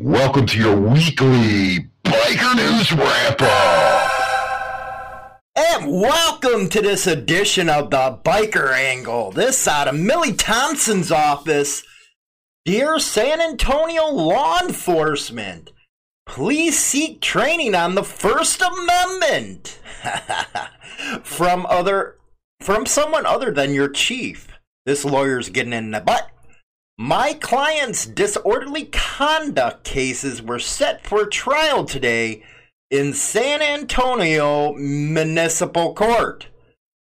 Welcome to your weekly Biker News Wrap-Up! And welcome to this edition of the Biker Angle. This out of Millie Thompson's office. Dear San Antonio law enforcement, please seek training on the First Amendment from someone other than your chief. This lawyer's getting in the butt. My client's disorderly conduct cases were set for trial today in San Antonio Municipal Court.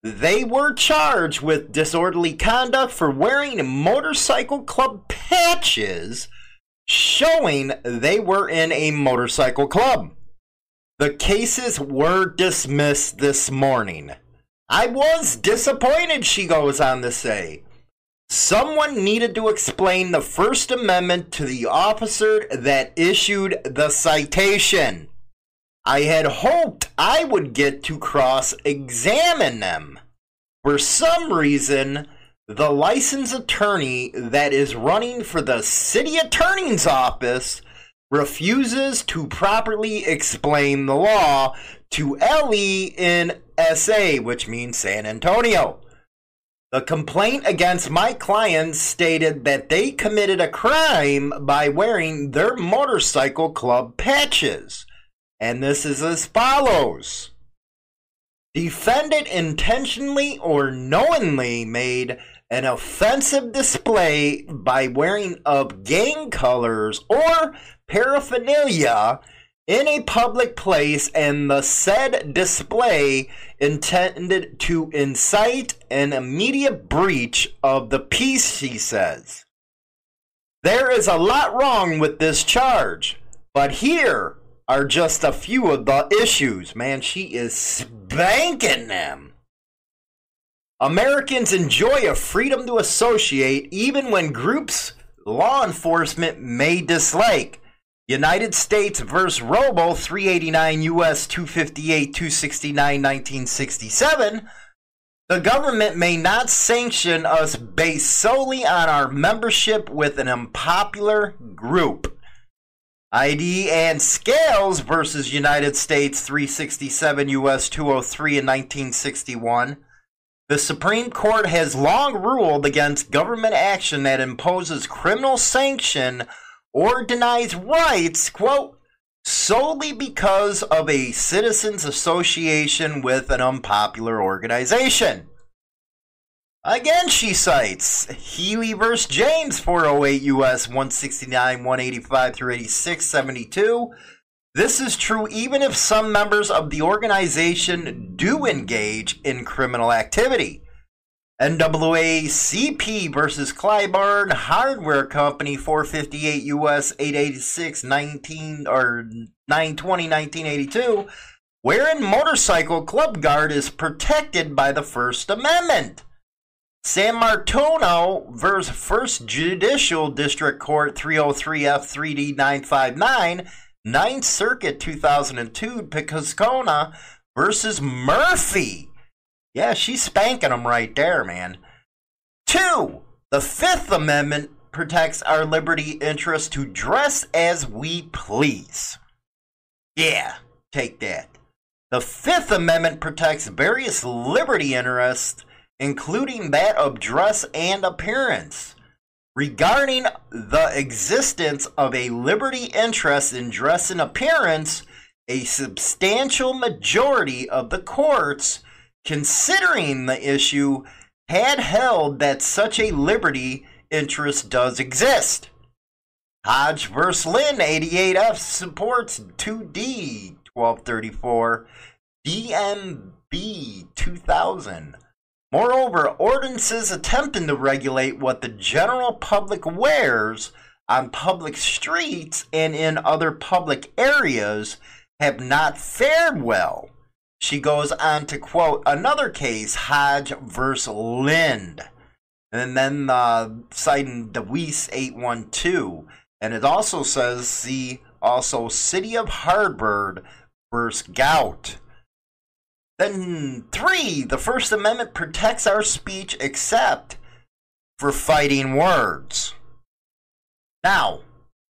They were charged with disorderly conduct for wearing motorcycle club patches showing they were in a motorcycle club. The cases were dismissed this morning. I was disappointed, she goes on to say. Someone needed to explain the First Amendment to the officer that issued the citation. I had hoped I would get to cross-examine them. For some reason, the licensed attorney that is running for the city attorney's office refuses to properly explain the law to LE in SA, which means San Antonio. The complaint against my clients stated that they committed a crime by wearing their motorcycle club patches. And this is as follows. Defendant intentionally or knowingly made an offensive display by wearing of gang colors or paraphernalia in a public place, and the said display intended to incite an immediate breach of the peace, she says. There is a lot wrong with this charge, but here are just a few of the issues. Man, she is spanking them. Americans enjoy a freedom to associate even when groups law enforcement may dislike. United States v. Robo, 389 U.S. 258, 269, 1967. The government may not sanction us based solely on our membership with an unpopular group. ID and Scales v. United States, 367 U.S. 203 in 1961. The Supreme Court has long ruled against government action that imposes criminal sanction or denies rights, quote, solely because of a citizen's association with an unpopular organization. Again, she cites Healy vs. James, 408 U.S. 169, 185 through 86, 72. This is true even if some members of the organization do engage in criminal activity. NAACP versus Clyburn Hardware Company, 458 U.S. 886 920 1982, wherein motorcycle club guard is protected by the First Amendment. San Martino versus First Judicial District Court, 303 F3D 959, 9th Circuit 2002, Picoscona versus Murphy. Yeah, she's spanking them right there, man. 2, the Fifth Amendment protects our liberty interest to dress as we please. Yeah, take that. The Fifth Amendment protects various liberty interests, including that of dress and appearance. Regarding the existence of a liberty interest in dress and appearance, a substantial majority of the courts considering the issue had held that such a liberty interest does exist. Hodge vs. Lynn, 88F supports 2D 1234 DMB 2000. Moreover, ordinances attempting to regulate what the general public wears on public streets and in other public areas have not fared well. She goes on to quote another case, Hodge vs. Lind, and then citing DeWeese 812. And it also says, see, also City of Harvard vs. Gout. Then 3, the First Amendment protects our speech except for fighting words. Now,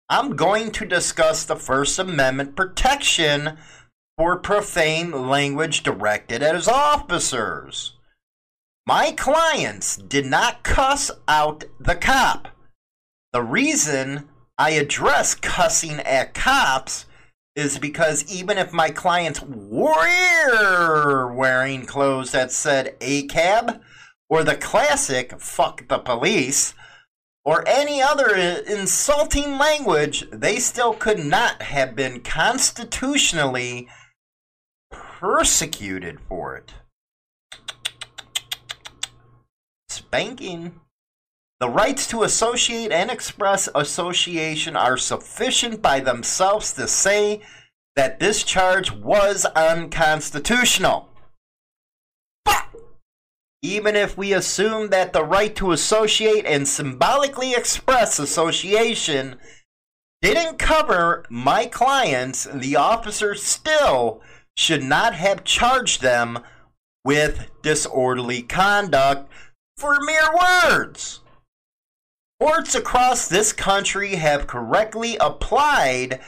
I'm going to discuss the First Amendment protection for profane language directed at his officers. My clients did not cuss out the cop. The reason I address cussing at cops is because even if my clients were wearing clothes that said ACAB or the classic fuck the police or any other insulting language, they still could not have been constitutionally persecuted for it. Spanking. The rights to associate and express association are sufficient by themselves to say that this charge was unconstitutional. But even if we assume that the right to associate and symbolically express association didn't cover my clients, the officer still should not have charged them with disorderly conduct for mere words. Courts across this country have correctly applied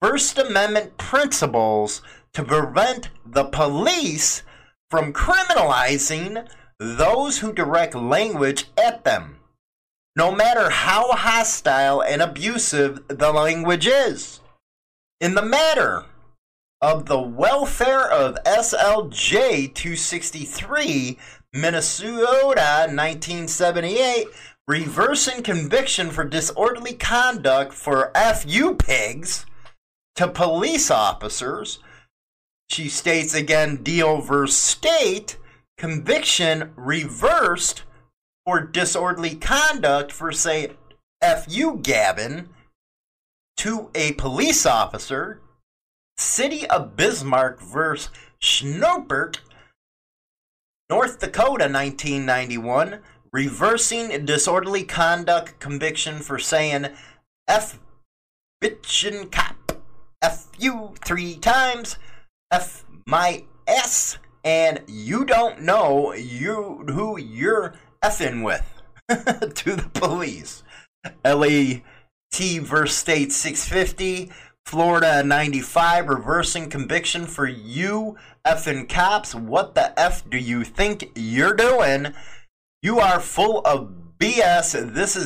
First Amendment principles to prevent the police from criminalizing those who direct language at them, no matter how hostile and abusive the language is. In the matter of the welfare of SLJ-263, Minnesota, 1978, reversing conviction for disorderly conduct for FU pigs to police officers. She states again, Deal versus State, conviction reversed for disorderly conduct for, say, FU gabbing to a police officer. City of Bismarck versus Schnoebert, North Dakota, 1991. Reversing disorderly conduct conviction for saying F bitchin' cop, F you 3 times, F my S, and you don't know you who you're effing with to the police. LAT versus State 650, Florida 95, reversing conviction for you effing cops. What the F do you think you're doing? You are full of BS, this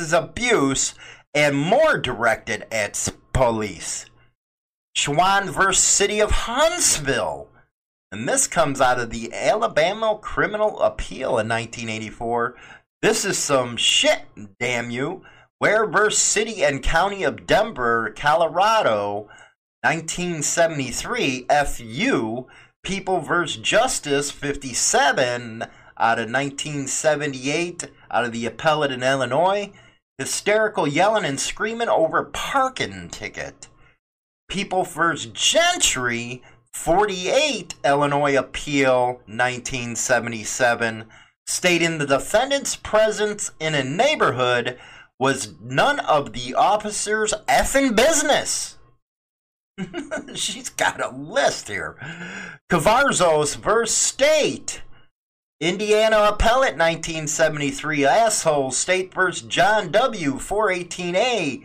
is abuse, and more directed at police. Schwann versus City of Huntsville. And this comes out of the Alabama Criminal Appeal in 1984. This is some shit, damn you. Where vs. City and County of Denver, Colorado, 1973, FU. People vs. Justice, 57. Out of 1978, out of the appellate in Illinois, hysterical yelling and screaming over parking ticket. People vs. Gentry, 48, Illinois appeal, 1977, stating the defendant's presence in a neighborhood was none of the officer's effing business. She's got a list here. Cavarzos versus State. Indiana appellate 1973, asshole. State versus John W. 418A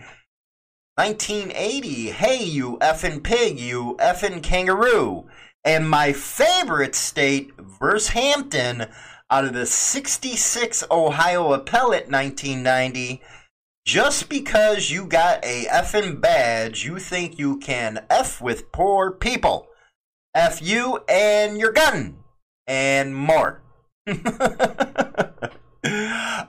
1980. Hey, you effing pig, you effing kangaroo. And my favorite state versus Hampton out of the 66 Ohio appellate 1990. Just because you got a effing badge, you think you can F with poor people. F you and your gun and more.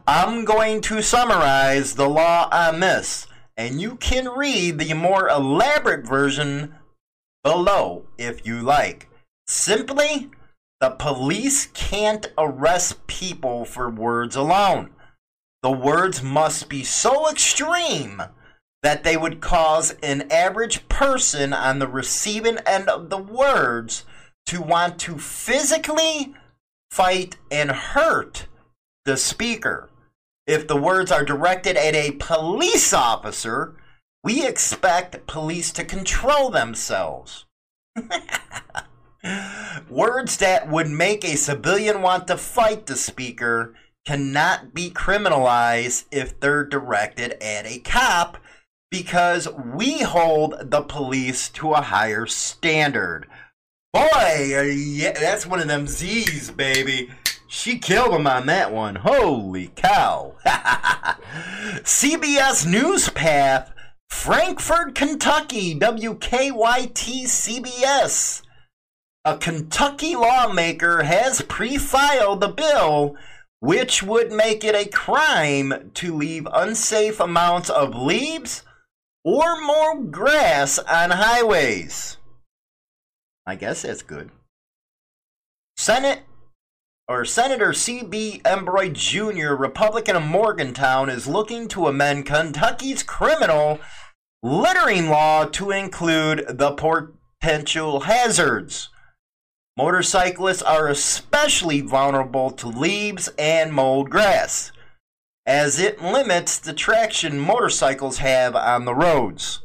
I'm going to summarize the law on this, and you can read the more elaborate version below if you like. Simply, the police can't arrest people for words alone. The words must be so extreme that they would cause an average person on the receiving end of the words to want to physically fight and hurt the speaker. If the words are directed at a police officer, we expect police to control themselves. Words that would make a civilian want to fight the speaker cannot be criminalized if they're directed at a cop, because we hold the police to a higher standard. Boy, yeah, that's one of them Z's, baby. She killed him on that one. Holy cow. CBS NewsPath, Frankfort, Kentucky, WKYT CBS. A Kentucky lawmaker has pre-filed the bill which would make it a crime to leave unsafe amounts of leaves or more grass on highways. I guess that's good. Senator C.B. Embroy Jr., Republican of Morgantown, is looking to amend Kentucky's criminal littering law to include the potential hazards. Motorcyclists are especially vulnerable to leaves and mold grass, as it limits the traction motorcycles have on the roads.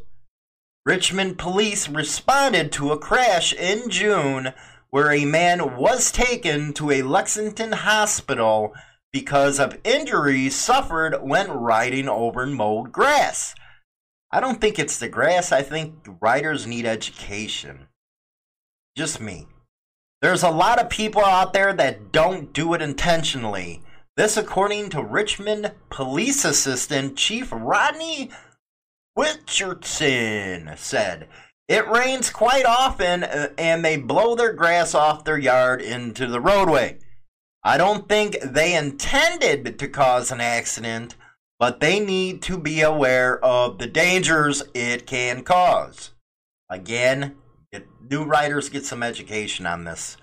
Richmond police responded to a crash in June where a man was taken to a Lexington hospital because of injuries suffered when riding over mold grass. I don't think it's the grass. I think riders need education. Just me. There's a lot of people out there that don't do it intentionally. This according to Richmond Police Assistant Chief Rodney Richardson said. It rains quite often and they blow their grass off their yard into the roadway. I don't think they intended to cause an accident, but they need to be aware of the dangers it can cause. Again, new writers get some education on this.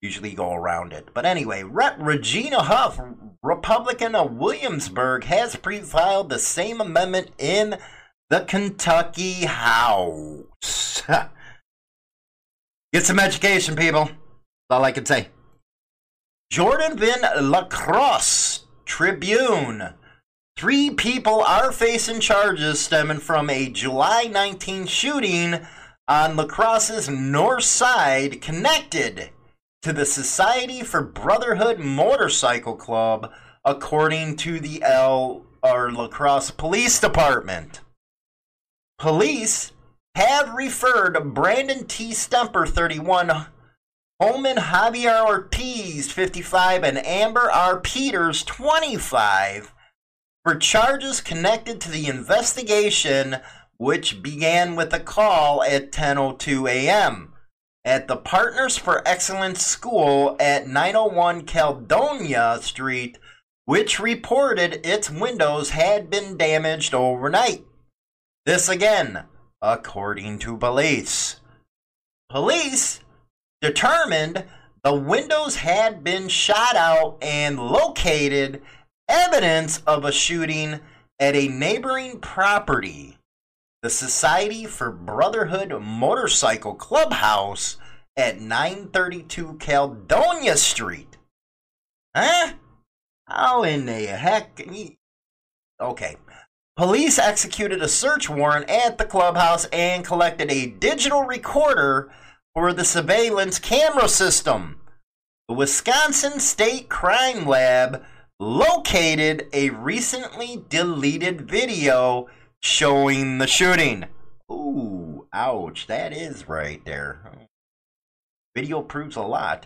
Usually go around it. But anyway, Rep. Regina Huff, Republican of Williamsburg, has pre-filed the same amendment in the Kentucky House. Get some education, people. That's all I can say. Jordan Vin La Crosse, Tribune. 3 people are facing charges stemming from a July 19 shooting on La Crosse's north side, connected to the Society for Brotherhood Motorcycle Club, according to the La Crosse Police Department. Police have referred Brandon T. Stemper, 31, Holman Javier Ortiz, 55, and Amber R. Peters, 25, for charges connected to the investigation, which began with a call at 10:02 a.m. at the Partners for Excellence School at 901 Caledonia Street, which reported its windows had been damaged overnight. This again, according to police. Police determined the windows had been shot out and located evidence of a shooting at a neighboring property. The Society for Brotherhood Motorcycle Clubhouse at 932 Caledonia Street. Huh? How in the heck? Okay. Police executed a search warrant at the clubhouse and collected a digital recorder for the surveillance camera system. The Wisconsin State Crime Lab located a recently deleted video showing the shooting. Ooh, ouch, that is right there. Video proves a lot.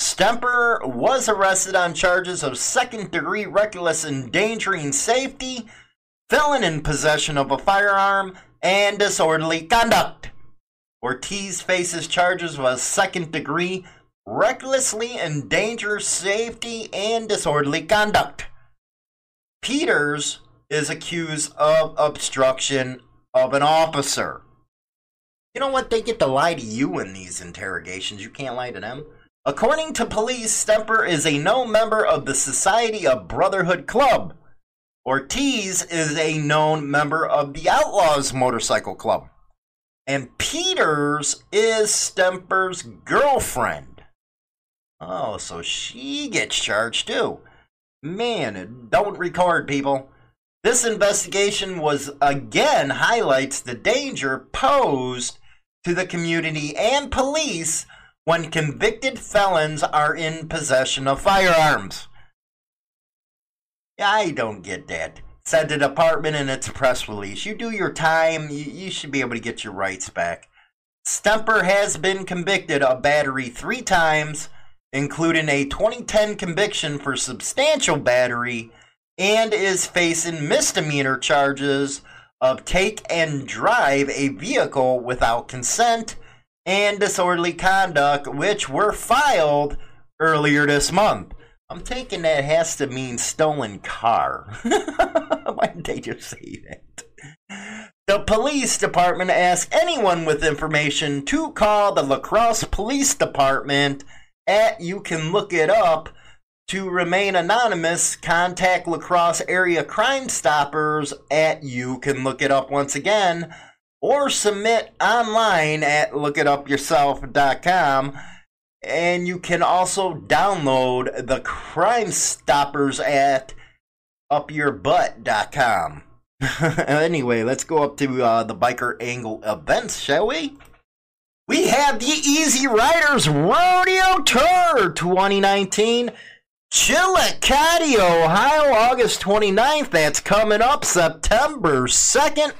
Stemper was arrested on charges of second-degree reckless endangering safety, felon in possession of a firearm, and disorderly conduct. Ortiz faces charges of second-degree recklessly endanger safety and disorderly conduct. Peters is accused of obstruction of an officer. You know what? They get to lie to you in these interrogations. You can't lie to them. According to police, Stemper is a known member of the Society of Brotherhood Club. Ortiz is a known member of the Outlaws Motorcycle Club. And Peters is Stemper's girlfriend. Oh, so she gets charged too. Man, don't record, people. This investigation again highlights the danger posed to the community and police when convicted felons are in possession of firearms. I don't get that. said the department in its press release. You do your time, you should be able to get your rights back. Stemper has been convicted of battery 3 times, including a 2010 conviction for substantial battery, and is facing misdemeanor charges of take and drive a vehicle without consent and disorderly conduct, which were filed earlier this month. I'm taking that has to mean stolen car. Why did they just say that? The police department asked anyone with information to call the La Crosse Police Department at, you can look it up, to remain anonymous, contact La Crosse Area Crime Stoppers at, you can look it up once again, or submit online at lookitupyourself.com. And you can also download the Crime Stoppers at upyourbutt.com. Anyway, let's go up to the Biker Angle events, shall we? We have the Easy Riders Rodeo Tour 2019, Chillicothe, Ohio, August 29th. That's coming up September 2nd.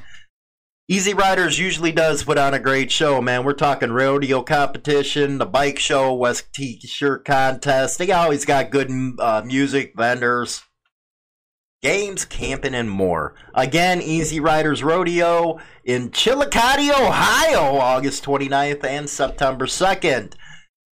Easy Riders usually does put on a great show, man. We're talking rodeo competition, the bike show, West T-shirt contest. They always got good music, vendors, games, camping, and more. Again, Easy Riders Rodeo in Chillicothe, Ohio, August 29th and September 2nd.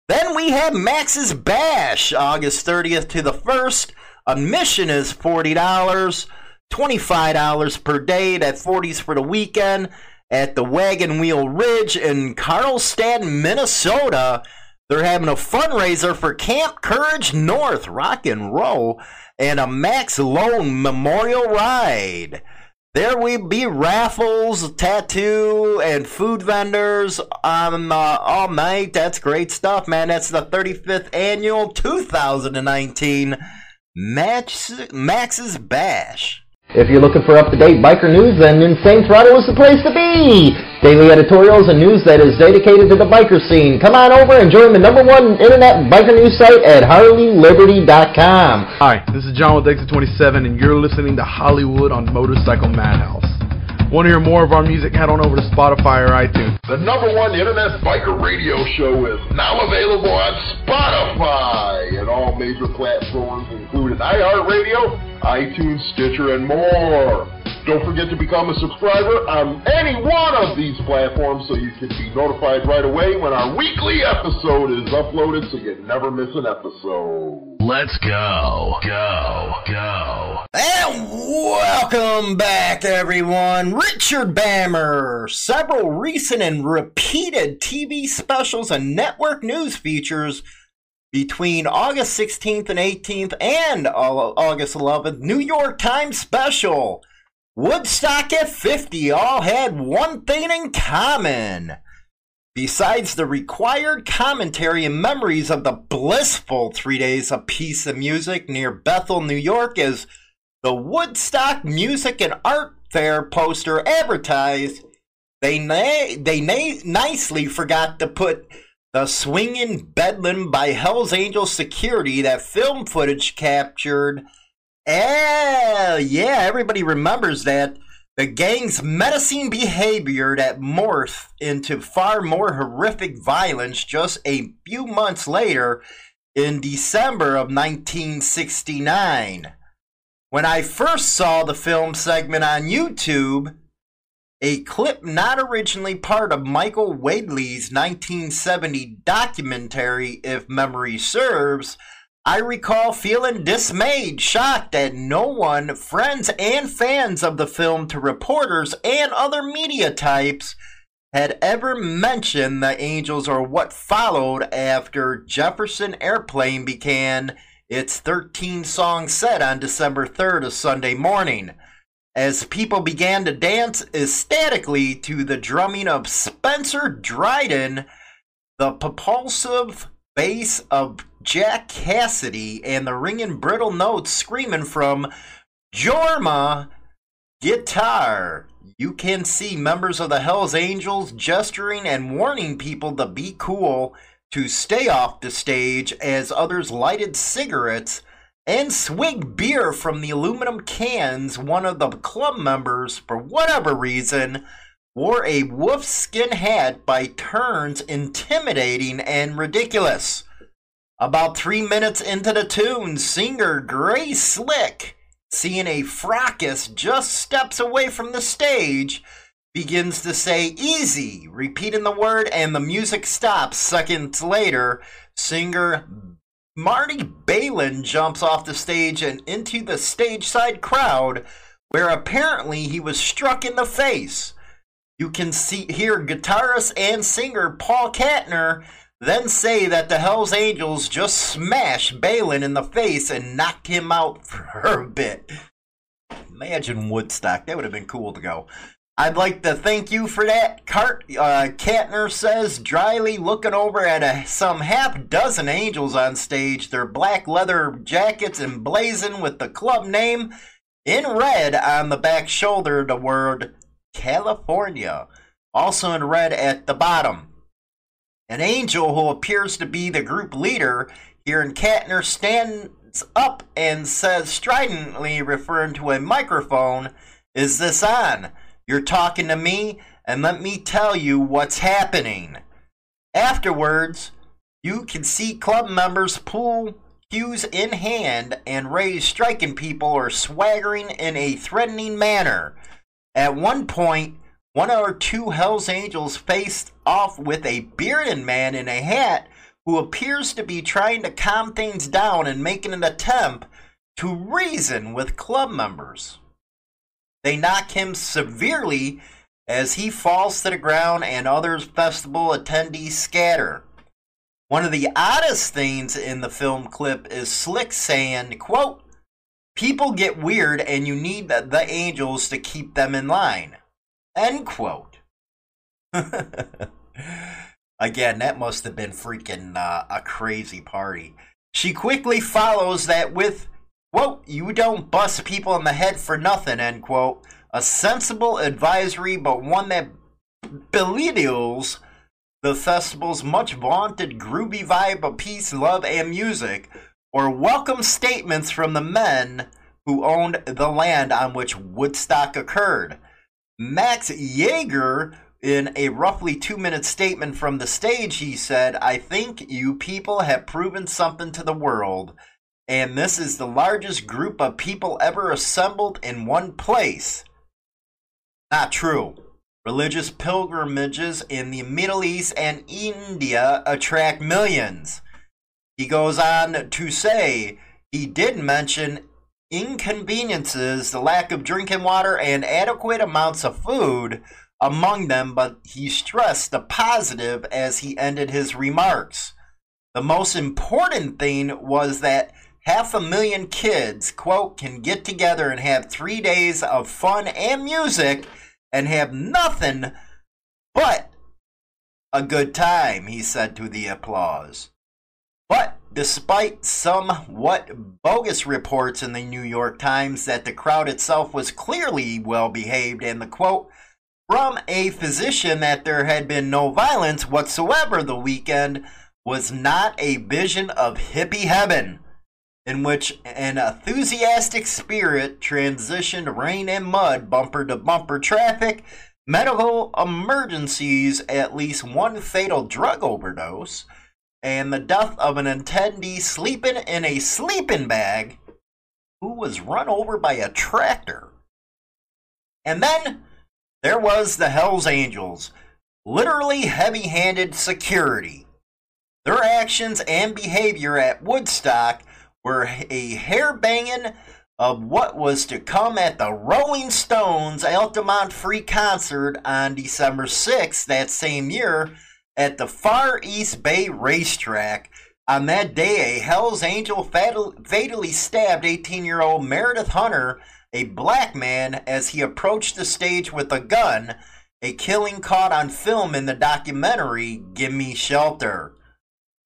Then we have Max's Bash, August 30th to the 1st. Admission is $40. $25 per day, that 40s for the weekend, at the Wagon Wheel Ridge in Carlstadt, Minnesota. They're having a fundraiser for Camp Courage North Rock and Roll and a Max Loan Memorial Ride. There will be raffles, tattoo, and food vendors all night. That's great stuff, man. That's the 35th annual 2019 Max's Bash. If you're looking for up-to-date biker news, then Insane Throttle is the place to be! Daily editorials and news that is dedicated to the biker scene. Come on over and join the #1 internet biker news site at HarleyLiberty.com. Hi, this is John with Exit 27, and you're listening to Hollywood on Motorcycle Madhouse. Want to hear more of our music? Head on over to Spotify or iTunes. The #1 internet biker radio show is now available on Spotify and all major platforms, including iHeartRadio, iTunes, Stitcher, and more. Don't forget to become a subscriber on any one of these platforms so you can be notified right away when our weekly episode is uploaded so you never miss an episode. Let's go, go, go. And welcome back, everyone. Richard Bammer. Several recent and repeated TV specials and network news features between August 16th and 18th and August 11th. New York Times special, Woodstock at 50, all had one thing in common. Besides the required commentary and memories of the blissful 3 days of peace and music near Bethel, New York, is the Woodstock Music and Art Fair poster advertised. They nicely forgot to put the Swingin' Bedlam by Hell's Angels security, that film footage captured. Yeah, everybody remembers that. The gang's menacing behavior that morphed into far more horrific violence just a few months later in December of 1969. When I first saw the film segment on YouTube, a clip not originally part of Michael Wadley's 1970 documentary, If Memory Serves, I recall feeling dismayed, shocked that no one, friends and fans of the film to reporters and other media types, had ever mentioned the Angels or what followed after Jefferson Airplane began its 13-song set on December 3rd, a Sunday morning, as people began to dance ecstatically to the drumming of Spencer Dryden, the propulsive bass of Jack Cassidy, and the ringing brittle notes screaming from Jorma Guitar. You can see members of the Hells Angels gesturing and warning people to be cool, to stay off the stage, as others lighted cigarettes and swig beer from the aluminum cans, one of the club members, for whatever reason, wore a wolfskin hat, by turns intimidating and ridiculous. About 3 minutes into the tune, singer Gray Slick, seeing a fracas just steps away from the stage, begins to say "easy," repeating the word, and the music stops. Seconds later, singer Marty Balin jumps off the stage and into the stage side crowd, where apparently he was struck in the face. You can hear guitarist and singer Paul Kantner then say that the Hells Angels just smashed Balin in the face and knocked him out for a bit. Imagine Woodstock. That would have been cool to go. "I'd like to thank you for that," Kantner says, dryly looking over at some half dozen Angels on stage, their black leather jackets emblazoned with the club name in red on the back shoulder, the word California, also in red at the bottom. An Angel who appears to be the group leader, hearing Kantner, stands up and says stridently, referring to a microphone, "Is this on? You're talking to me, and let me tell you what's happening." Afterwards, you can see club members pull cues in hand and raise, striking people or swaggering in a threatening manner. At one point, one or two Hells Angels faced off with a bearded man in a hat who appears to be trying to calm things down and making an attempt to reason with club members. They knock him severely as he falls to the ground, and other festival attendees scatter. One of the oddest things in the film clip is Slick saying, quote, "People get weird and you need the Angels to keep them in line," end quote. Again, that must have been freaking a crazy party. She quickly follows that with, quote, "You don't bust people in the head for nothing," end quote. A sensible advisory, but one that belittles the festival's much vaunted groovy vibe of peace, love, and music, or welcome statements from the men who owned the land on which Woodstock occurred. Max Yeager, in a roughly 2-minute statement from the stage, he said, "I think you people have proven something to the world. And this is the largest group of people ever assembled in one place." Not true. Religious pilgrimages in the Middle East and India attract millions. He goes on to say he did mention inconveniences, the lack of drinking water, and adequate amounts of food among them, but he stressed the positive as he ended his remarks. The most important thing was that 500,000 kids, quote, "can get together and have 3 days of fun and music and have nothing but a good time," he said to the applause. But despite somewhat bogus reports in the New York Times that the crowd itself was clearly well behaved, and the quote from a physician that there had been no violence whatsoever, the weekend was not a vision of hippie heaven, in which an enthusiastic spirit transitioned rain and mud, bumper-to-bumper traffic, medical emergencies, at least one fatal drug overdose, and the death of an attendee sleeping in a sleeping bag who was run over by a tractor. And then there was the Hells Angels, literally heavy-handed security. Their actions and behavior at Woodstock were a hair-banging of what was to come at the Rolling Stones' Altamont Free Concert on December 6th that same year at the Far East Bay Racetrack. On that day, a Hells Angel fatally stabbed 18-year-old Meredith Hunter, a black man, as he approached the stage with a gun, a killing caught on film in the documentary Gimme Shelter.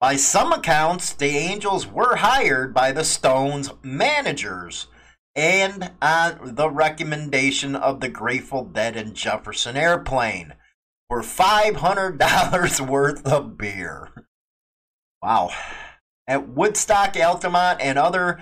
By some accounts, the Angels were hired by the Stones' managers and on the recommendation of the Grateful Dead and Jefferson Airplane for $500 worth of beer. Wow. At Woodstock, Altamont, and other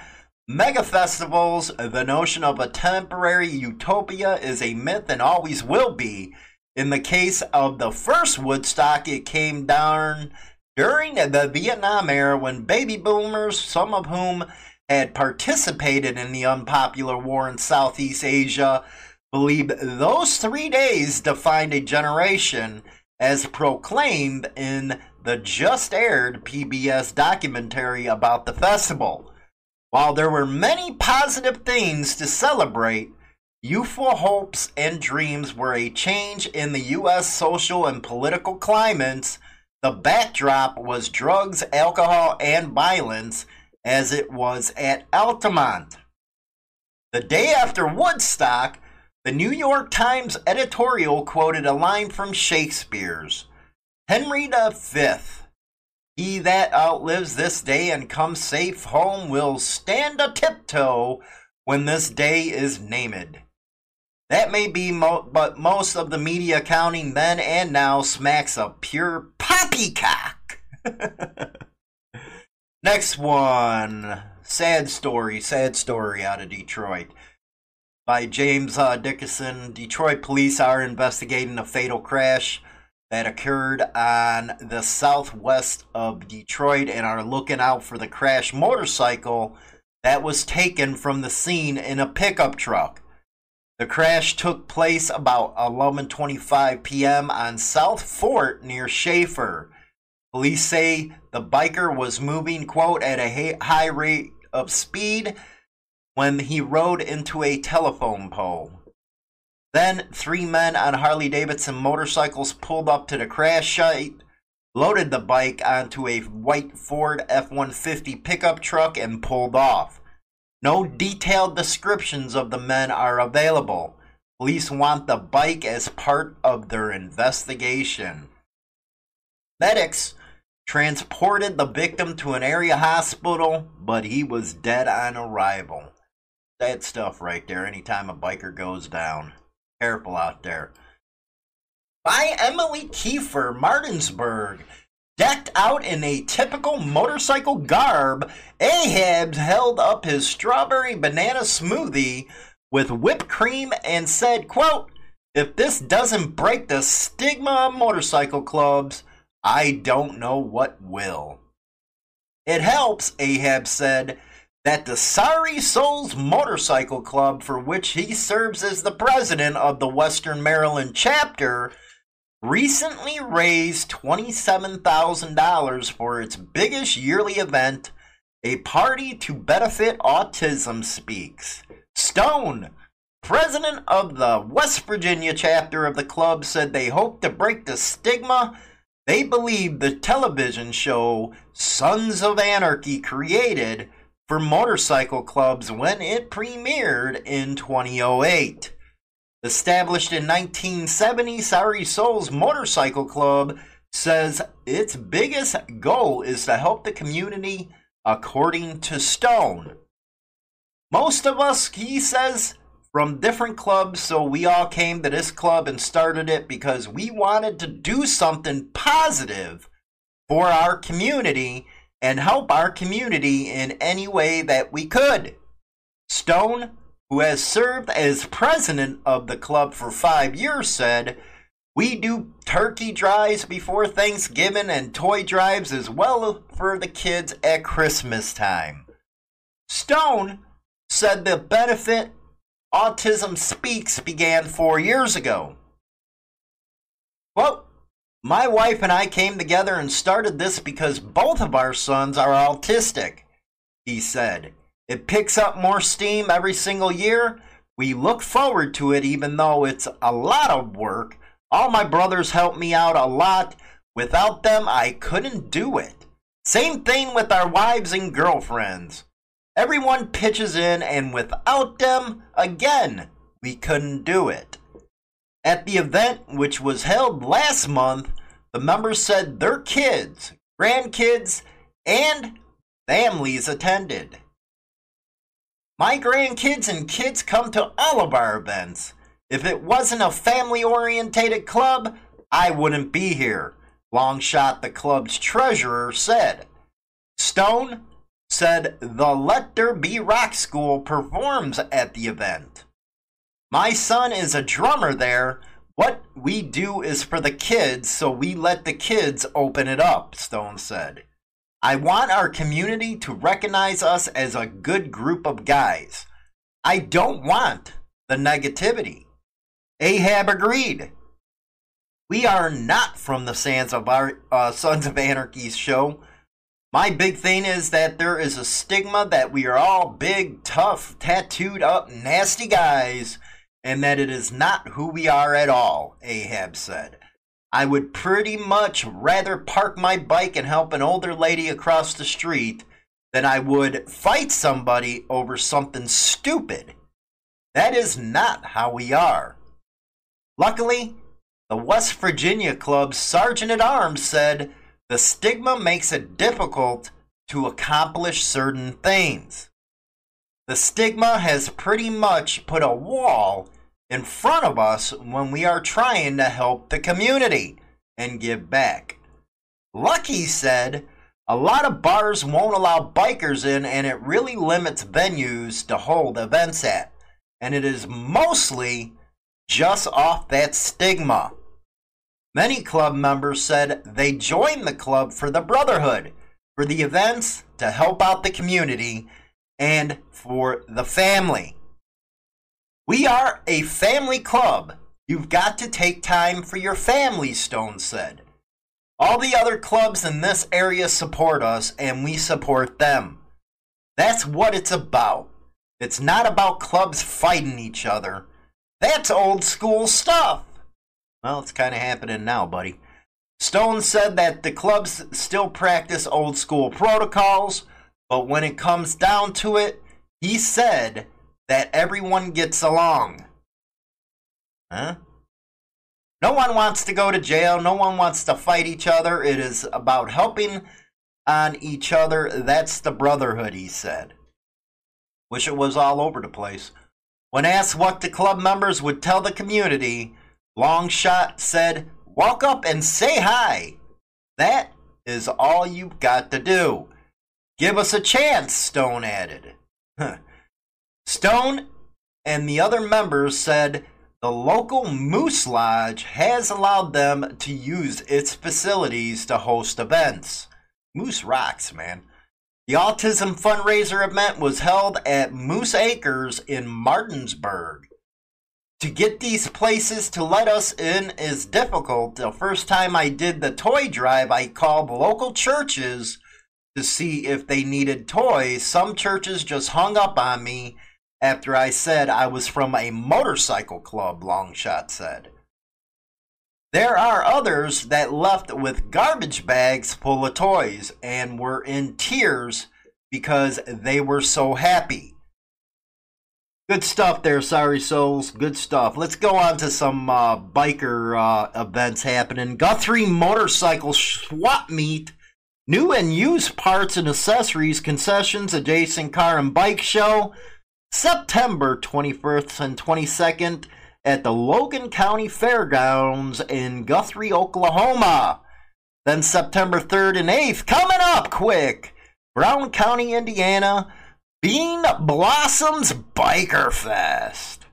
Mega festivals, the notion of a temporary utopia is a myth and always will be. In the case of the first Woodstock, it came down during the Vietnam era when baby boomers, some of whom had participated in the unpopular war in Southeast Asia, believed those 3 days defined a generation, as proclaimed in the just-aired PBS documentary about the festival. While there were many positive things to celebrate, youthful hopes and dreams were a change in the U.S. social and political climates. The backdrop was drugs, alcohol, and violence, as it was at Altamont. The day after Woodstock, the New York Times editorial quoted a line from Shakespeare's Henry V. He that outlives this day and comes safe home will stand a tiptoe when this day is named. That may be, but most of the media counting then and now smacks of pure poppycock. Next one. Sad story out of Detroit. By James Dickinson, Detroit police are investigating a fatal crash that occurred on the southwest of Detroit and are looking out for the crash motorcycle that was taken from the scene in a pickup truck. The crash took place about 11:25 p.m. on South Fort near Schaefer. Police say the biker was moving, quote, at a high rate of speed when he rode into a telephone pole. Then, 3 men on Harley-Davidson motorcycles pulled up to the crash site, loaded the bike onto a white Ford F-150 pickup truck, and pulled off. No detailed descriptions of the men are available. Police want the bike as part of their investigation. Medics transported the victim to an area hospital, but he was dead on arrival. Sad stuff right there, anytime a biker goes down. Careful out there. By Emily Kiefer, Martinsburg. Decked out in a typical motorcycle garb, Ahab held up his strawberry banana smoothie with whipped cream and said, quote, "If this doesn't break the stigma of motorcycle clubs, I don't know what will." It helps, Ahab said, that the Sorry Souls Motorcycle Club, for which he serves as the president of the Western Maryland chapter, recently raised $27,000 for its biggest yearly event, a party to benefit Autism Speaks. Stone, president of the West Virginia chapter of the club, said they hope to break the stigma they believe the television show Sons of Anarchy created for motorcycle clubs when it premiered in 2008. Established in 1970, Sorry Souls Motorcycle Club says its biggest goal is to help the community, according to Stone. "Most of us," he says, "from different clubs, so we all came to this club and started it because we wanted to do something positive for our community and help our community in any way that we could." Stone, who has served as president of the club for 5 years, said, "We do turkey drives before Thanksgiving and toy drives as well for the kids at Christmas time." Stone said the benefit Autism Speaks began 4 years ago. Quote, "My wife and I came together and started this because both of our sons are autistic," he said. "It picks up more steam every single year. We look forward to it, even though it's a lot of work. All my brothers help me out a lot. Without them, I couldn't do it. Same thing with our wives and girlfriends. Everyone pitches in, and without them, again, we couldn't do it." At the event, which was held last month, the members said their kids, grandkids, and families attended. "My grandkids and kids come to all of our events. If it wasn't a family-orientated club, I wouldn't be here," Longshot, the club's treasurer, said. Stone, said the Let There Be Rock School performs at the event. My son is a drummer there. What we do is for the kids, so we let the kids open it up, Stone said. I want our community to recognize us as a good group of guys. I don't want the negativity. Ahab agreed. We are not from the Sons of Anarchy's show. My big thing is that there is a stigma that we are all big, tough, tattooed up, nasty guys, and that it is not who we are at all, Ahab said. I would pretty much rather park my bike and help an older lady across the street than I would fight somebody over something stupid. That is not how we are. Luckily, the West Virginia Club's Sergeant-at-Arms said the stigma makes it difficult to accomplish certain things. The stigma has pretty much put a wall in front of us when we are trying to help the community and give back. Lucky said a lot of bars won't allow bikers in, and it really limits venues to hold events at, and it is mostly just off that stigma. Many club members said they joined the club for the brotherhood, for the events, to help out the community, and for the family. We are a family club. You've got to take time for your family, Stone said. All the other clubs in this area support us, and we support them. That's what it's about. It's not about clubs fighting each other. That's old school stuff. Well, it's kind of happening now, buddy. Stone said that the clubs still practice old school protocols, but when it comes down to it, he said that everyone gets along. Huh? No one wants to go to jail. No one wants to fight each other. It is about helping on each other. That's the brotherhood, he said. Wish it was all over the place. When asked what the club members would tell the community, Longshot said, walk up and say hi. That is all you've got to do. Give us a chance, Stone added. Stone and the other members said the local Moose Lodge has allowed them to use its facilities to host events. Moose rocks, man. The autism fundraiser event was held at Moose Acres in Martinsburg. To get these places to let us in is difficult. The first time I did the toy drive, I called local churches to see if they needed toys. Some churches just hung up on me after I said I was from a motorcycle club, Longshot said. There are others that left with garbage bags full of toys and were in tears because they were so happy. Good stuff there, sorry souls. Good stuff. Let's go on to some biker events happening. Guthrie Motorcycle Swap Meet. New and used parts and accessories, concessions, adjacent car and bike show. September 21st and 22nd. At the Logan County Fairgrounds in Guthrie, Oklahoma. Then September 3rd and 8th, coming up quick, Brown County, Indiana, Bean Blossoms Biker Fest.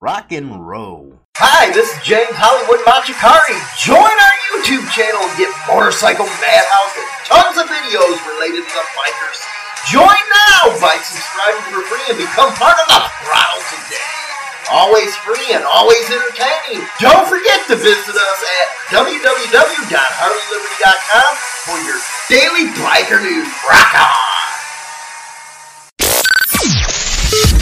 Rock and roll. Hi, this is James Hollywood Machikari. Join our YouTube channel and get Motorcycle Madhouse and tons of videos related to the bikers. Join now by subscribing for free and become part of the throttle today. Always free and always entertaining. Don't forget to visit us at www.HarleyLiberty.com for your daily biker news. Rock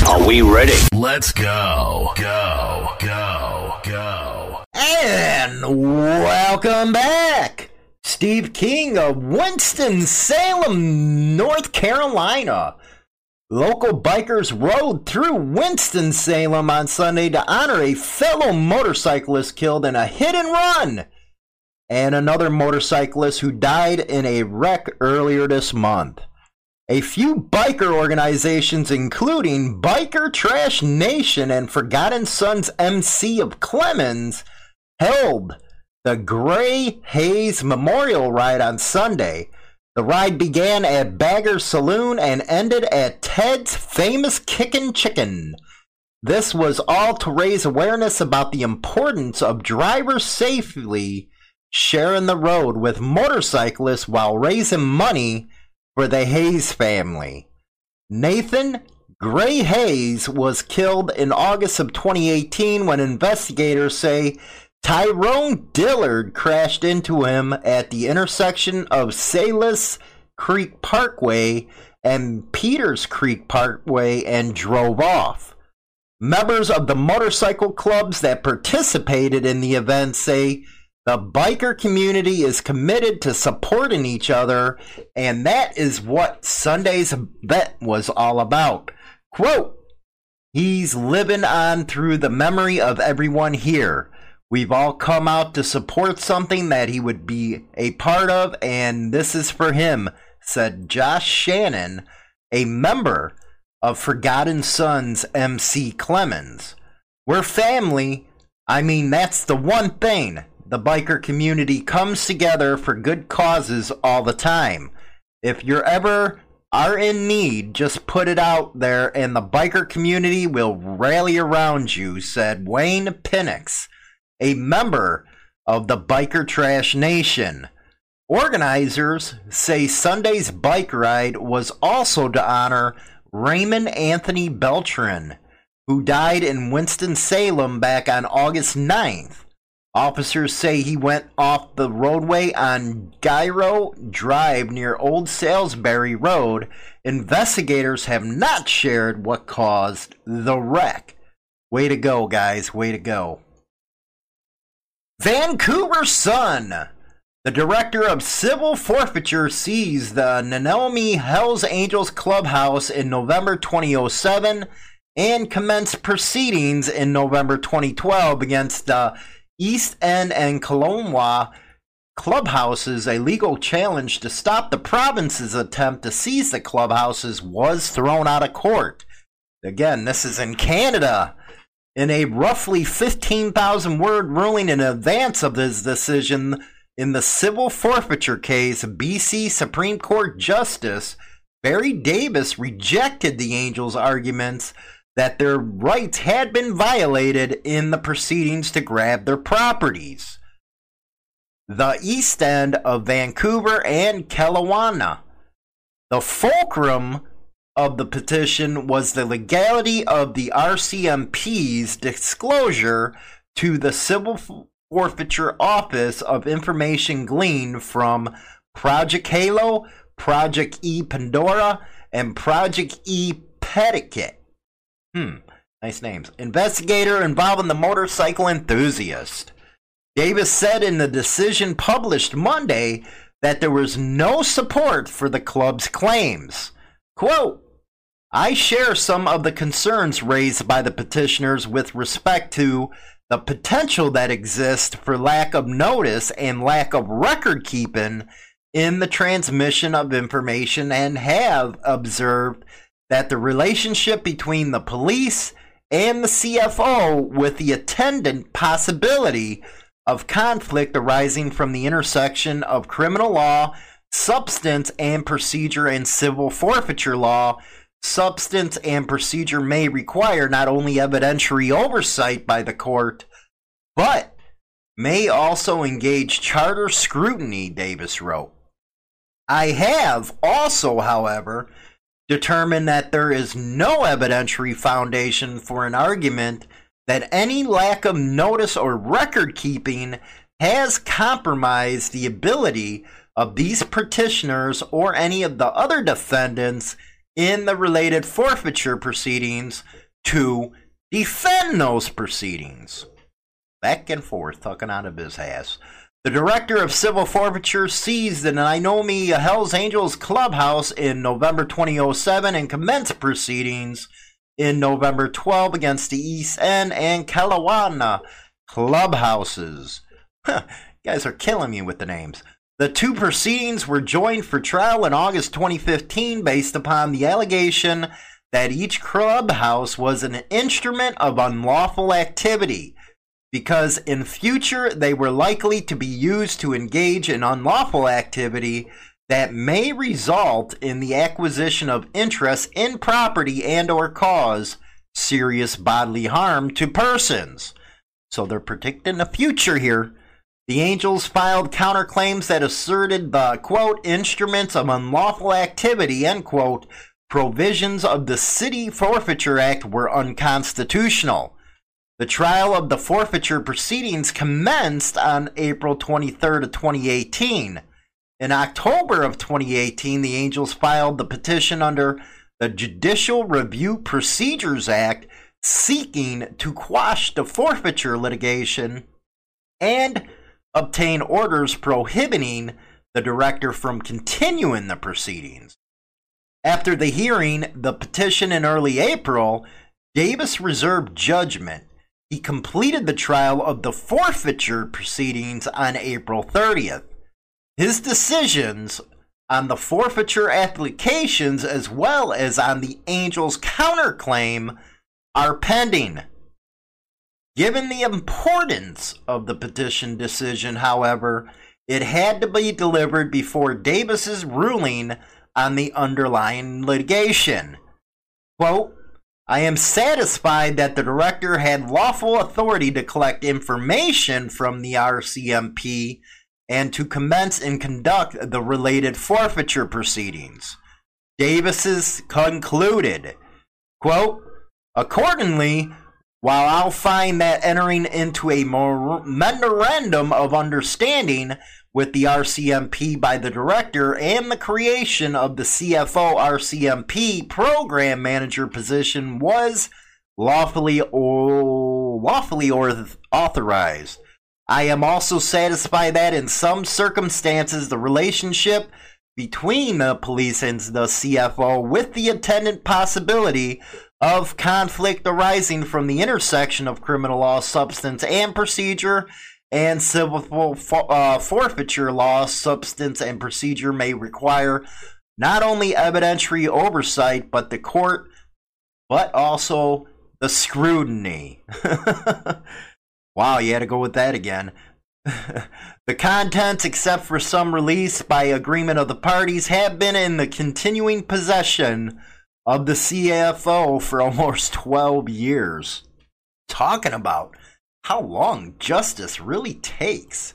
on! Are we ready? Let's go. Go, go, go. And welcome back. Steve King of Winston-Salem, North Carolina. Local bikers rode through Winston-Salem on Sunday to honor a fellow motorcyclist killed in a hit-and-run and another motorcyclist who died in a wreck earlier this month. A few biker organizations, including Biker Trash Nation and Forgotten Sons MC of Clemens, held the Gray Haze Memorial Ride on Sunday, The ride began at Bagger's Saloon and ended at Ted's Famous Kickin' Chicken. This was all to raise awareness about the importance of drivers safely sharing the road with motorcyclists while raising money for the Hayes family. Nathan Gray Hayes was killed in August of 2018 when investigators say Tyrone Dillard crashed into him at the intersection of Salis Creek Parkway and Peters Creek Parkway and drove off. Members of the motorcycle clubs that participated in the event say the biker community is committed to supporting each other, and that is what Sunday's event was all about. Quote, "He's living on through the memory of everyone here. We've all come out to support something that he would be a part of, and this is for him," said Josh Shannon, a member of Forgotten Sons MC Clemens. "We're family. I mean, that's the one thing. The biker community comes together for good causes all the time. If you ever are in need, just put it out there, and the biker community will rally around you," said Wayne Penix, a member of the Biker Trash Nation. Organizers say Sunday's bike ride was also to honor Raymond Anthony Beltran, who died in Winston-Salem back on August 9th. Officers say he went off the roadway on Gyro Drive near Old Salisbury Road. Investigators have not shared what caused the wreck. Way to go, guys. Way to go. Vancouver Sun. The director of civil forfeiture seized the Nanaimo Hells Angels clubhouse in November 2007 and commenced proceedings in November 2012 against the East End and Kelowna clubhouses. A legal challenge to stop the province's attempt to seize the clubhouses was thrown out of court. Again, this is in Canada. In a roughly 15,000-word ruling in advance of this decision in the civil forfeiture case, BC Supreme Court Justice Barry Davis rejected the Angels' arguments that their rights had been violated in the proceedings to grab their properties. The East End of Vancouver and Kelowna. The fulcrum of the petition was the legality of the RCMP's disclosure to the Civil Forfeiture Office of information gleaned from Project Halo, Project E Pandora, and Project E Petticut. Nice names. Investigator involving the motorcycle enthusiast. Davis said in the decision published Monday that there was no support for the club's claims. Quote, "I share some of the concerns raised by the petitioners with respect to the potential that exists for lack of notice and lack of record keeping in the transmission of information, and have observed that the relationship between the police and the CFO, with the attendant possibility of conflict arising from the intersection of criminal law, substance and procedure, and civil forfeiture law. Substance and procedure may require not only evidentiary oversight by the court, but may also engage charter scrutiny," Davis wrote. "I have also, however, determined that there is no evidentiary foundation for an argument that any lack of notice or record keeping has compromised the ability of these petitioners or any of the other defendants in the related forfeiture proceedings to defend those proceedings." Back and forth, tucking out of his ass. The director of civil forfeiture seized the Nanaimo Hells Angels clubhouse in November 2007 and commenced proceedings in November 2012 against the East End and Kelowna clubhouses. You guys are killing me with the names. The two proceedings were joined for trial in August 2015 based upon the allegation that each clubhouse was an instrument of unlawful activity, because in future they were likely to be used to engage in unlawful activity that may result in the acquisition of interest in property and or cause serious bodily harm to persons. So they're predicting the future here. The Angels filed counterclaims that asserted the, quote, instruments of unlawful activity, end quote, provisions of the City Forfeiture Act were unconstitutional. The trial of the forfeiture proceedings commenced on April 23rd of 2018. In October of 2018, the Angels filed the petition under the Judicial Review Procedures Act seeking to quash the forfeiture litigation and obtain orders prohibiting the director from continuing the proceedings. After the hearing, the petition in early April, Davis reserved judgment. He completed the trial of the forfeiture proceedings on April 30th. His decisions on the forfeiture applications as well as on the Angels' counterclaim are pending. Given the importance of the petition decision, however, it had to be delivered before Davis's ruling on the underlying litigation. Quote, I am satisfied that the director had lawful authority to collect information from the RCMP and to commence and conduct the related forfeiture proceedings. Davis's concluded, quote, accordingly, while I'll find that entering into a memorandum of understanding with the RCMP by the director and the creation of the CFO RCMP program manager position was lawfully authorized. I am also satisfied that in some circumstances the relationship between the police and the CFO with the attendant possibility of conflict arising from the intersection of criminal law, substance and procedure, and civil forfeiture law, substance and procedure may require not only evidentiary oversight, but the court, but also the scrutiny. Wow, you had to go with that again. The contents, except for some release by agreement of the parties, have been in the continuing possession of the CFO for almost 12 years. Talking about how long justice really takes.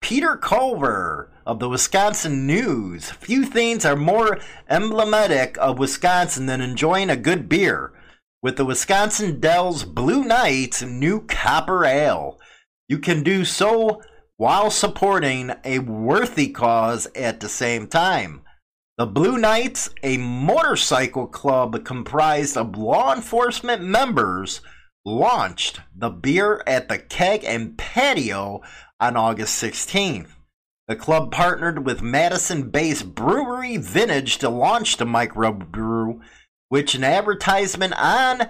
Peter Culver of the Wisconsin News. Few things are more emblematic of Wisconsin than enjoying a good beer with the Wisconsin Dells Blue Knights new Copper Ale. You can do so while supporting a worthy cause at the same time. The Blue Knights, a motorcycle club comprised of law enforcement members, launched the beer at the Keg and Patio on August 16th. The club partnered with Madison-based brewery Vintage to launch the microbrew, which an advertisement on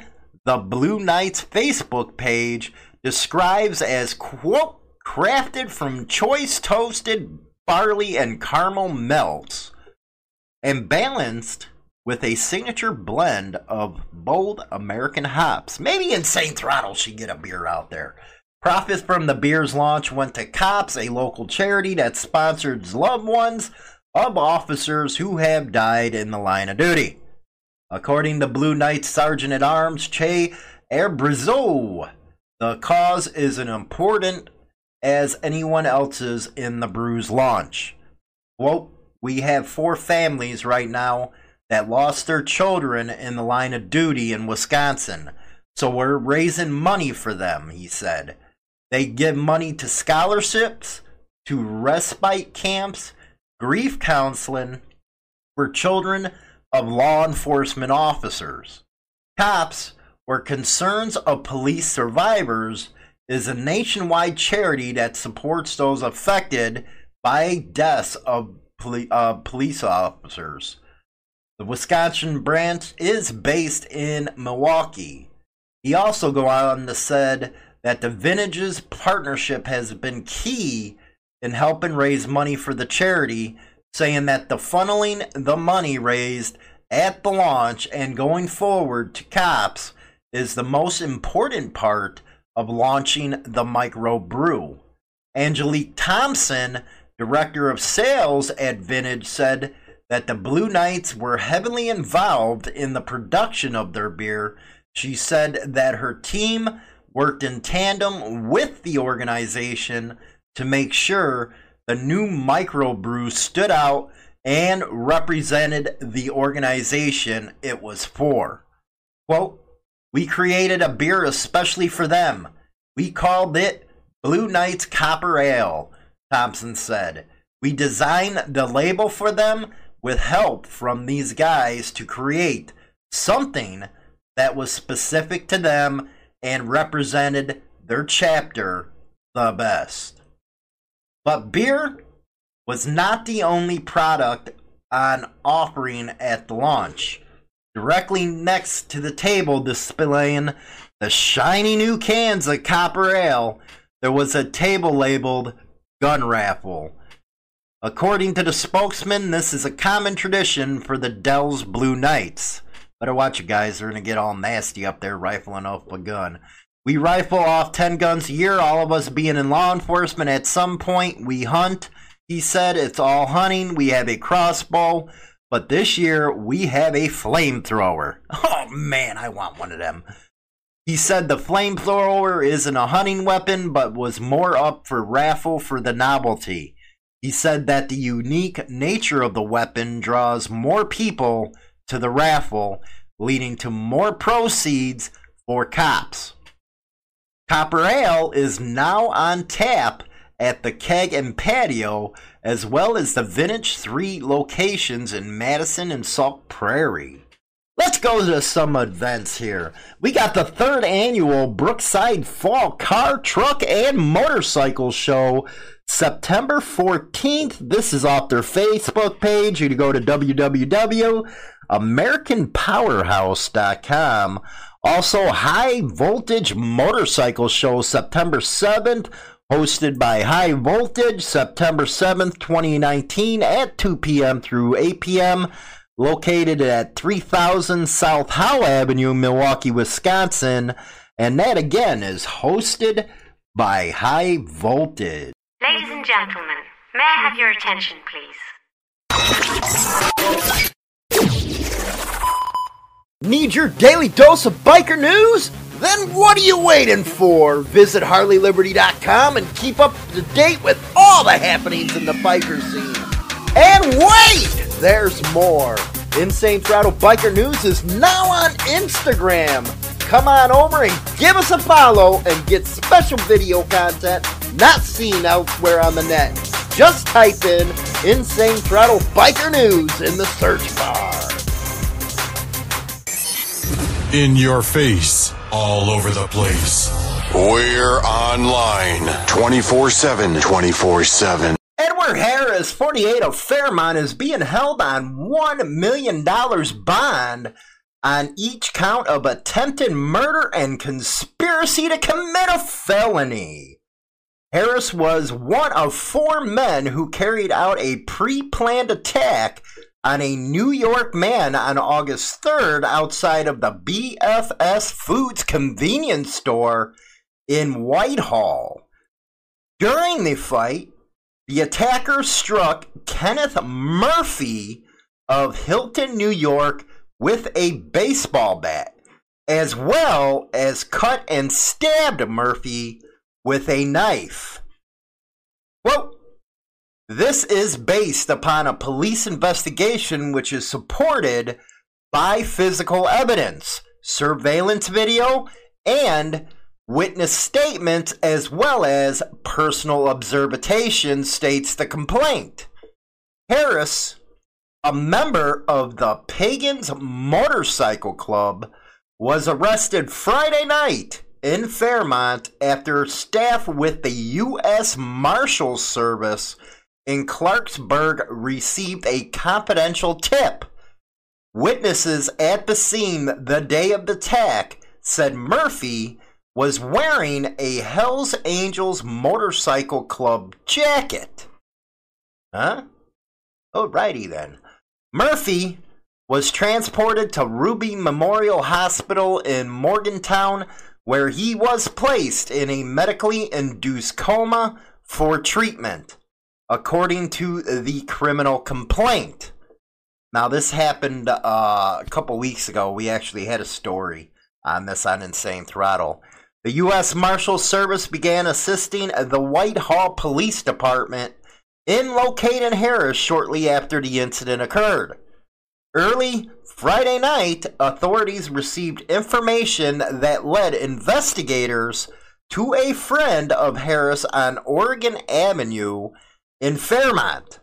the Blue Knights Facebook page describes as, quote, crafted from choice toasted barley and caramel melts, and balanced with a signature blend of bold American hops. Maybe Insane Throttle should get a beer out there. Profits from the beer's launch went to COPS, a local charity that sponsors loved ones of officers who have died in the line of duty. According to Blue Knights Sergeant-at-Arms Che Herbrizo, the cause is as important as anyone else's in the brew's launch. Quote, we have 4 families right now that lost their children in the line of duty in Wisconsin, so we're raising money for them, he said. They give money to scholarships, to respite camps, grief counseling for children of law enforcement officers. COPS, or Concerns of Police Survivors, is a nationwide charity that supports those affected by deaths of police officers. The Wisconsin branch is based in Milwaukee. He also go on to said that the Vintage's partnership has been key in helping raise money for the charity, saying that the funneling the money raised at the launch and going forward to COPS is the most important part of launching the microbrew. Angelique Thompson, Director of Sales at Vintage said that the Blue Knights were heavily involved in the production of their beer. She said that her team worked in tandem with the organization to make sure the new microbrew stood out and represented the organization it was for. Quote, "We created a beer especially for them. We called it Blue Knights Copper Ale," Thompson said. "We designed the label for them with help from these guys to create something that was specific to them and represented their chapter the best." But beer was not the only product on offering at the launch. Directly next to the table displaying the shiny new cans of Copper Ale, there was a table labeled Gun Raffle. According to the spokesman, this is a common tradition for the Dell's Blue Knights. Better watch it, guys. They're going to get all nasty up there rifling off a gun. "We rifle off 10 guns a year, all of us being in law enforcement. At some point, we hunt," he said. "It's all hunting. We have a crossbow, but this year we have a flamethrower." Oh, man, I want one of them. He said the flamethrower isn't a hunting weapon, but was more up for raffle for the novelty. He said that the unique nature of the weapon draws more people to the raffle, leading to more proceeds for cops. Copper Ale is now on tap at the Keg and Patio, as well as the Vintage 3 locations in Madison and Sauk Prairie. Let's go to some events here. We got the third annual Brookside Fall Car, Truck, and Motorcycle Show, September 14th. This is off their Facebook page. You can go to www.americanpowerhouse.com. Also, High Voltage Motorcycle Show, September 7th, hosted by High Voltage, September 7th, 2019 at 2 p.m. through 8 p.m., located at 3000 South Howell Avenue, Milwaukee, Wisconsin. And that, again, is hosted by High Voltage. Ladies and gentlemen, may I have your attention, please? Need your daily dose of biker news? Then what are you waiting for? Visit HarleyLiberty.com and keep up to date with all the happenings in the biker scene. And wait! There's more. Insane Throttle Biker News is now on Instagram. Come on over and give us a follow and get special video content not seen elsewhere on the net. Just type in Insane Throttle Biker News in the search bar. In your face, all over the place. We're online 24/7, 24/7. Edward Harris, 48 of Fairmont, is being held on $1 million bond on each count of attempted murder and conspiracy to commit a felony. Harris was one of four men who carried out a pre-planned attack on a New York man on August 3rd outside of the BFS Foods convenience store in Whitehall. During the fight, the attacker struck Kenneth Murphy of Hilton, New York, with a baseball bat, as well as cut and stabbed Murphy with a knife. Well, this is based upon a police investigation which is supported by physical evidence, surveillance video, and witness statements, as well as personal observation, states the complaint. Harris, a member of the Pagans Motorcycle Club, was arrested Friday night in Fairmont after staff with the U.S. Marshals Service in Clarksburg received a confidential tip. Witnesses at the scene the day of the attack said Murphy was wearing a Hell's Angels Motorcycle Club jacket. Huh? Alrighty then. Murphy was transported to Ruby Memorial Hospital in Morgantown, where he was placed in a medically induced coma for treatment. according to the criminal complaint. Now, this happened a couple weeks ago. We actually had a story on this on Insane Throttle. The U.S. Marshals Service began assisting the Whitehall Police Department in locating Harris shortly after the incident occurred. Early Friday night, authorities received information that led investigators to a friend of Harris on Oregon Avenue in Fairmont.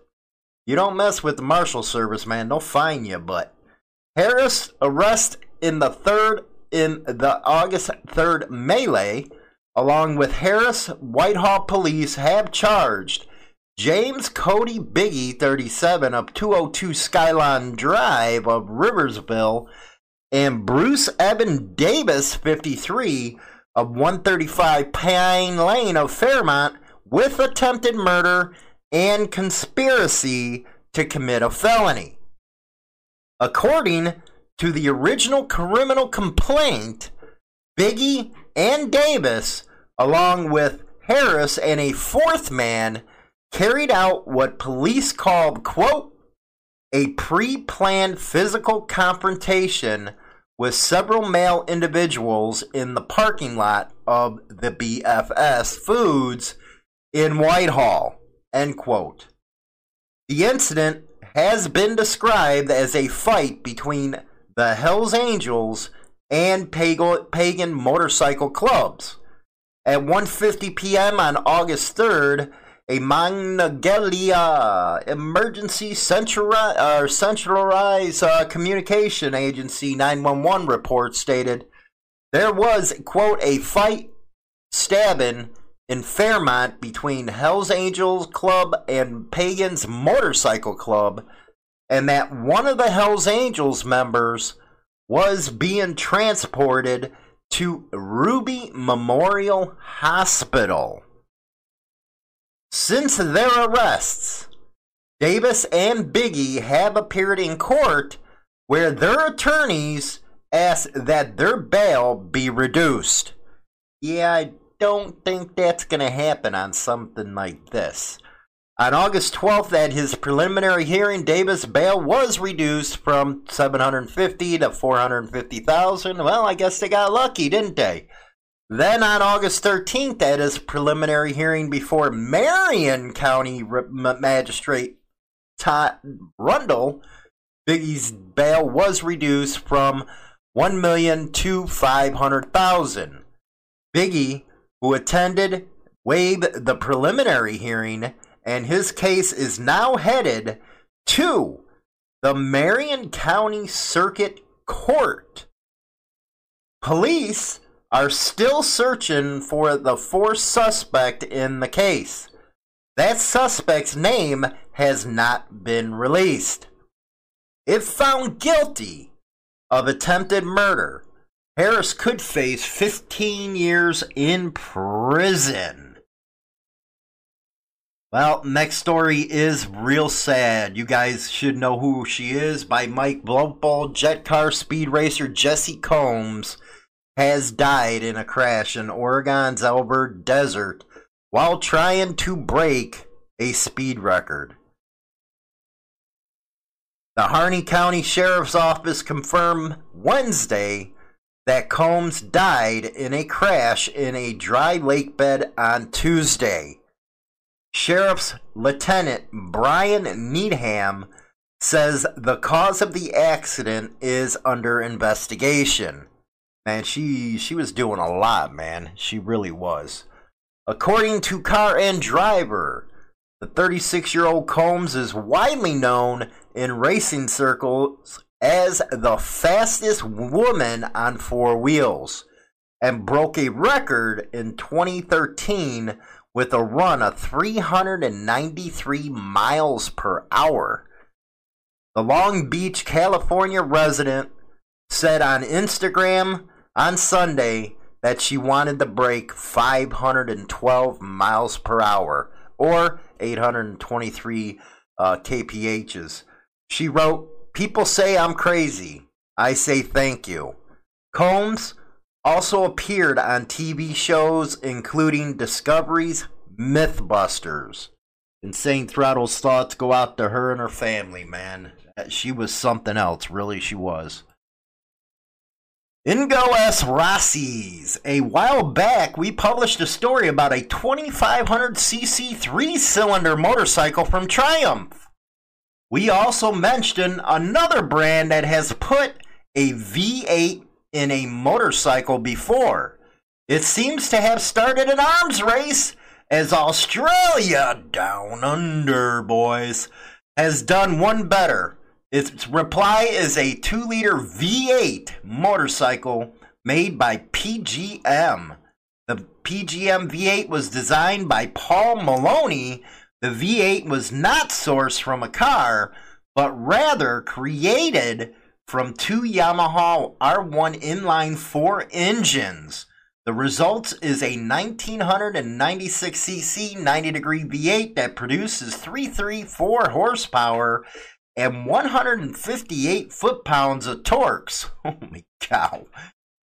You don't mess with the Marshal Service, man. They'll fine you, but Harris' arrest in the August 3rd melee, along with Harris, Whitehall police have charged James Cody Biggie, 37, of 202 Skyline Drive of Riversville, and Bruce Evan Davis, 53, of 135 Pine Lane of Fairmont, with attempted murder and conspiracy to commit a felony. According to the original criminal complaint, Biggie and Davis, along with Harris and a fourth man, carried out what police called, quote, a pre-planned physical confrontation with several male individuals in the parking lot of the BFS Foods in Whitehall, end quote. The incident has been described as a fight between the Hell's Angels and Pagan Motorcycle Clubs. At 1:50 p.m. on August 3rd, a Monongalia Emergency Centralized Communication Agency 911 report stated there was, quote, a fight stabbing in Fairmont between Hell's Angels Club and Pagan's Motorcycle Club, and that one of the Hell's Angels members was being transported to Ruby Memorial Hospital. Since their arrests, Davis and Biggie have appeared in court where their attorneys asked that their bail be reduced. Yeah, I don't think that's going to happen on something like this. On August 12th, at his preliminary hearing, Davis' bail was reduced from $750,000 to $450,000. Well, I guess they got lucky, didn't they? Then on August 13th, at his preliminary hearing before Marion County Magistrate Todd Rundle, Biggie's bail was reduced from $1 million to $500,000. Biggie, who attended, waived the preliminary hearing, and his case is now headed to the Marion County Circuit Court. Police are still searching for the fourth suspect in the case. That suspect's name has not been released. If found guilty of attempted murder, Harris could face 15 years in prison. Well, next story is real sad. You guys should know who she is by Mike Blofeld. Jet car speed racer Jesse Combs has died in a crash in Oregon's Elbert Desert while trying to break a speed record. The Harney County Sheriff's Office confirmed Wednesday that Combs died in a crash in a dry lake bed on Tuesday. Sheriff's Lieutenant Brian Needham says the cause of the accident is under investigation. Man, she was doing a lot, man. She really was. According to Car and Driver, the 36-year-old Combs is widely known in racing circles as the fastest woman on four wheels and broke a record in 2013 with a run of 393 miles per hour. The Long Beach, California resident said on Instagram on Sunday that she wanted to break 512 miles per hour, or 823 kph's. She wrote, "People say I'm crazy. I say thank you." Combs also appeared on TV shows including Discovery's Mythbusters. Insane Throttle's thoughts go out to her and her family, man. She was something else, really, she was. Ingo S. Rossi's. A while back, we published a story about a 2,500cc three-cylinder motorcycle from Triumph. We also mentioned another brand that has put a V8 in a motorcycle before. It seems to have started an arms race, as Australia, down under, boys, has done one better. Its reply is a 2-liter V8 motorcycle made by PGM. The PGM V8 was designed by Paul Maloney. The V8 was not sourced from a car, but rather created from two Yamaha R1 inline 4 engines. The result is a 1,996cc 90-degree V8 that produces 334 horsepower and 158 foot-pounds of torques. Holy cow.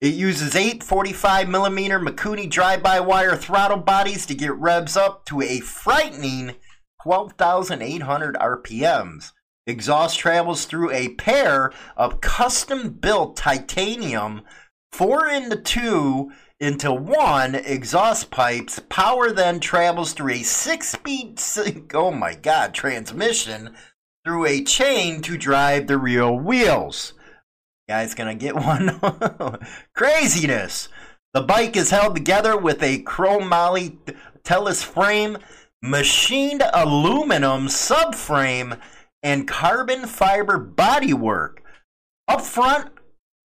It uses 8 45mm Mikuni drive-by-wire throttle bodies to get revs up to a frightening 12,800 RPMs. Exhaust travels through a pair of custom-built titanium 4-into-2-into-1 exhaust pipes. Power then travels through a 6-speed transmission through a chain to drive the rear wheels. Guys, gonna get one? Craziness! The bike is held together with a chromoly Telus frame, machined aluminum subframe, and carbon fiber bodywork. Up front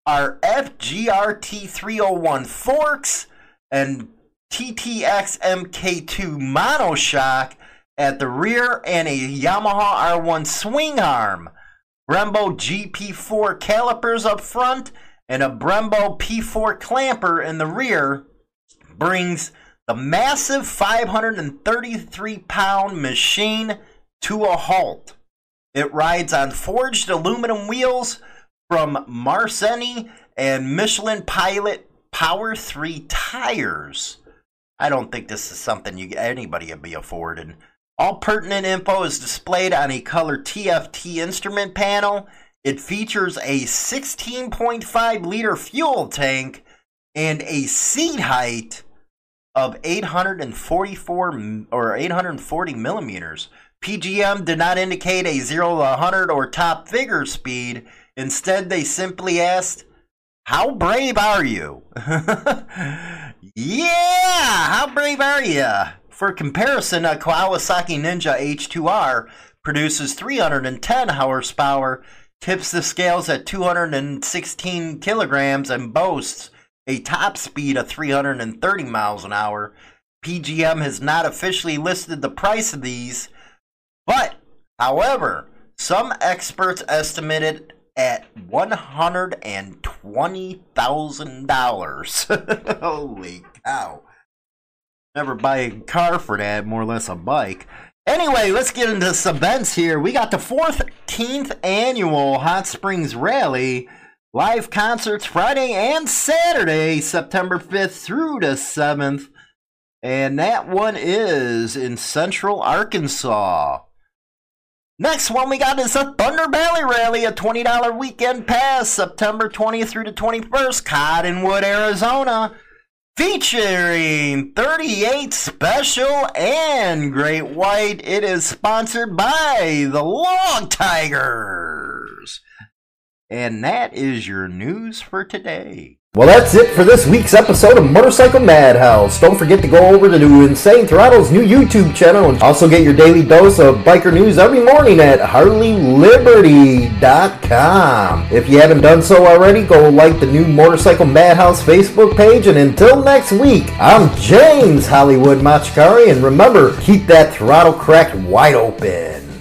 are FGRT 301 forks and TTX MK2 monoshock at the rear, and a Yamaha R1 swing arm, Brembo GP4 calipers up front, and a Brembo P4 clamper in the rear brings the massive 533-pound machine to a halt. It rides on forged aluminum wheels from Marceni and Michelin Pilot Power 3 tires. I don't think this is something anybody would be afforded. All pertinent info is displayed on a color TFT instrument panel. It features a 16.5-liter fuel tank and a seat height of 840 millimeters. PGM did not indicate a 0 to 100 or top figure speed. Instead, they simply asked, "How brave are you?" Yeah, how brave are you? For comparison, a Kawasaki Ninja H2R produces 310 horsepower, tips the scales at 216 kilograms, and boasts a top speed of 330 miles an hour. PGM has not officially listed the price of these, but, however, some experts estimate it at $120,000. Holy cow. Never buy a car for that, more or less a bike. Anyway, let's get into some events here. We got the 14th annual Hot Springs Rally. Live concerts Friday and Saturday, September 5th through the 7th. And that one is in Central Arkansas. Next one we got is a Thunder Valley Rally, a $20 weekend pass, September 20th through the 21st, Cottonwood, Arizona. Featuring 38 Special and Great White, it is sponsored by the Log Tigers. And that is your news for today. Well, that's it for this week's episode of Motorcycle Madhouse. Don't forget to go over to the Insane Throttle's new YouTube channel and also get your daily dose of biker news every morning at HarleyLiberty.com. If you haven't done so already, go like the new Motorcycle Madhouse Facebook page. And until next week, I'm James Hollywood Machikari, and remember, keep that throttle cracked wide open.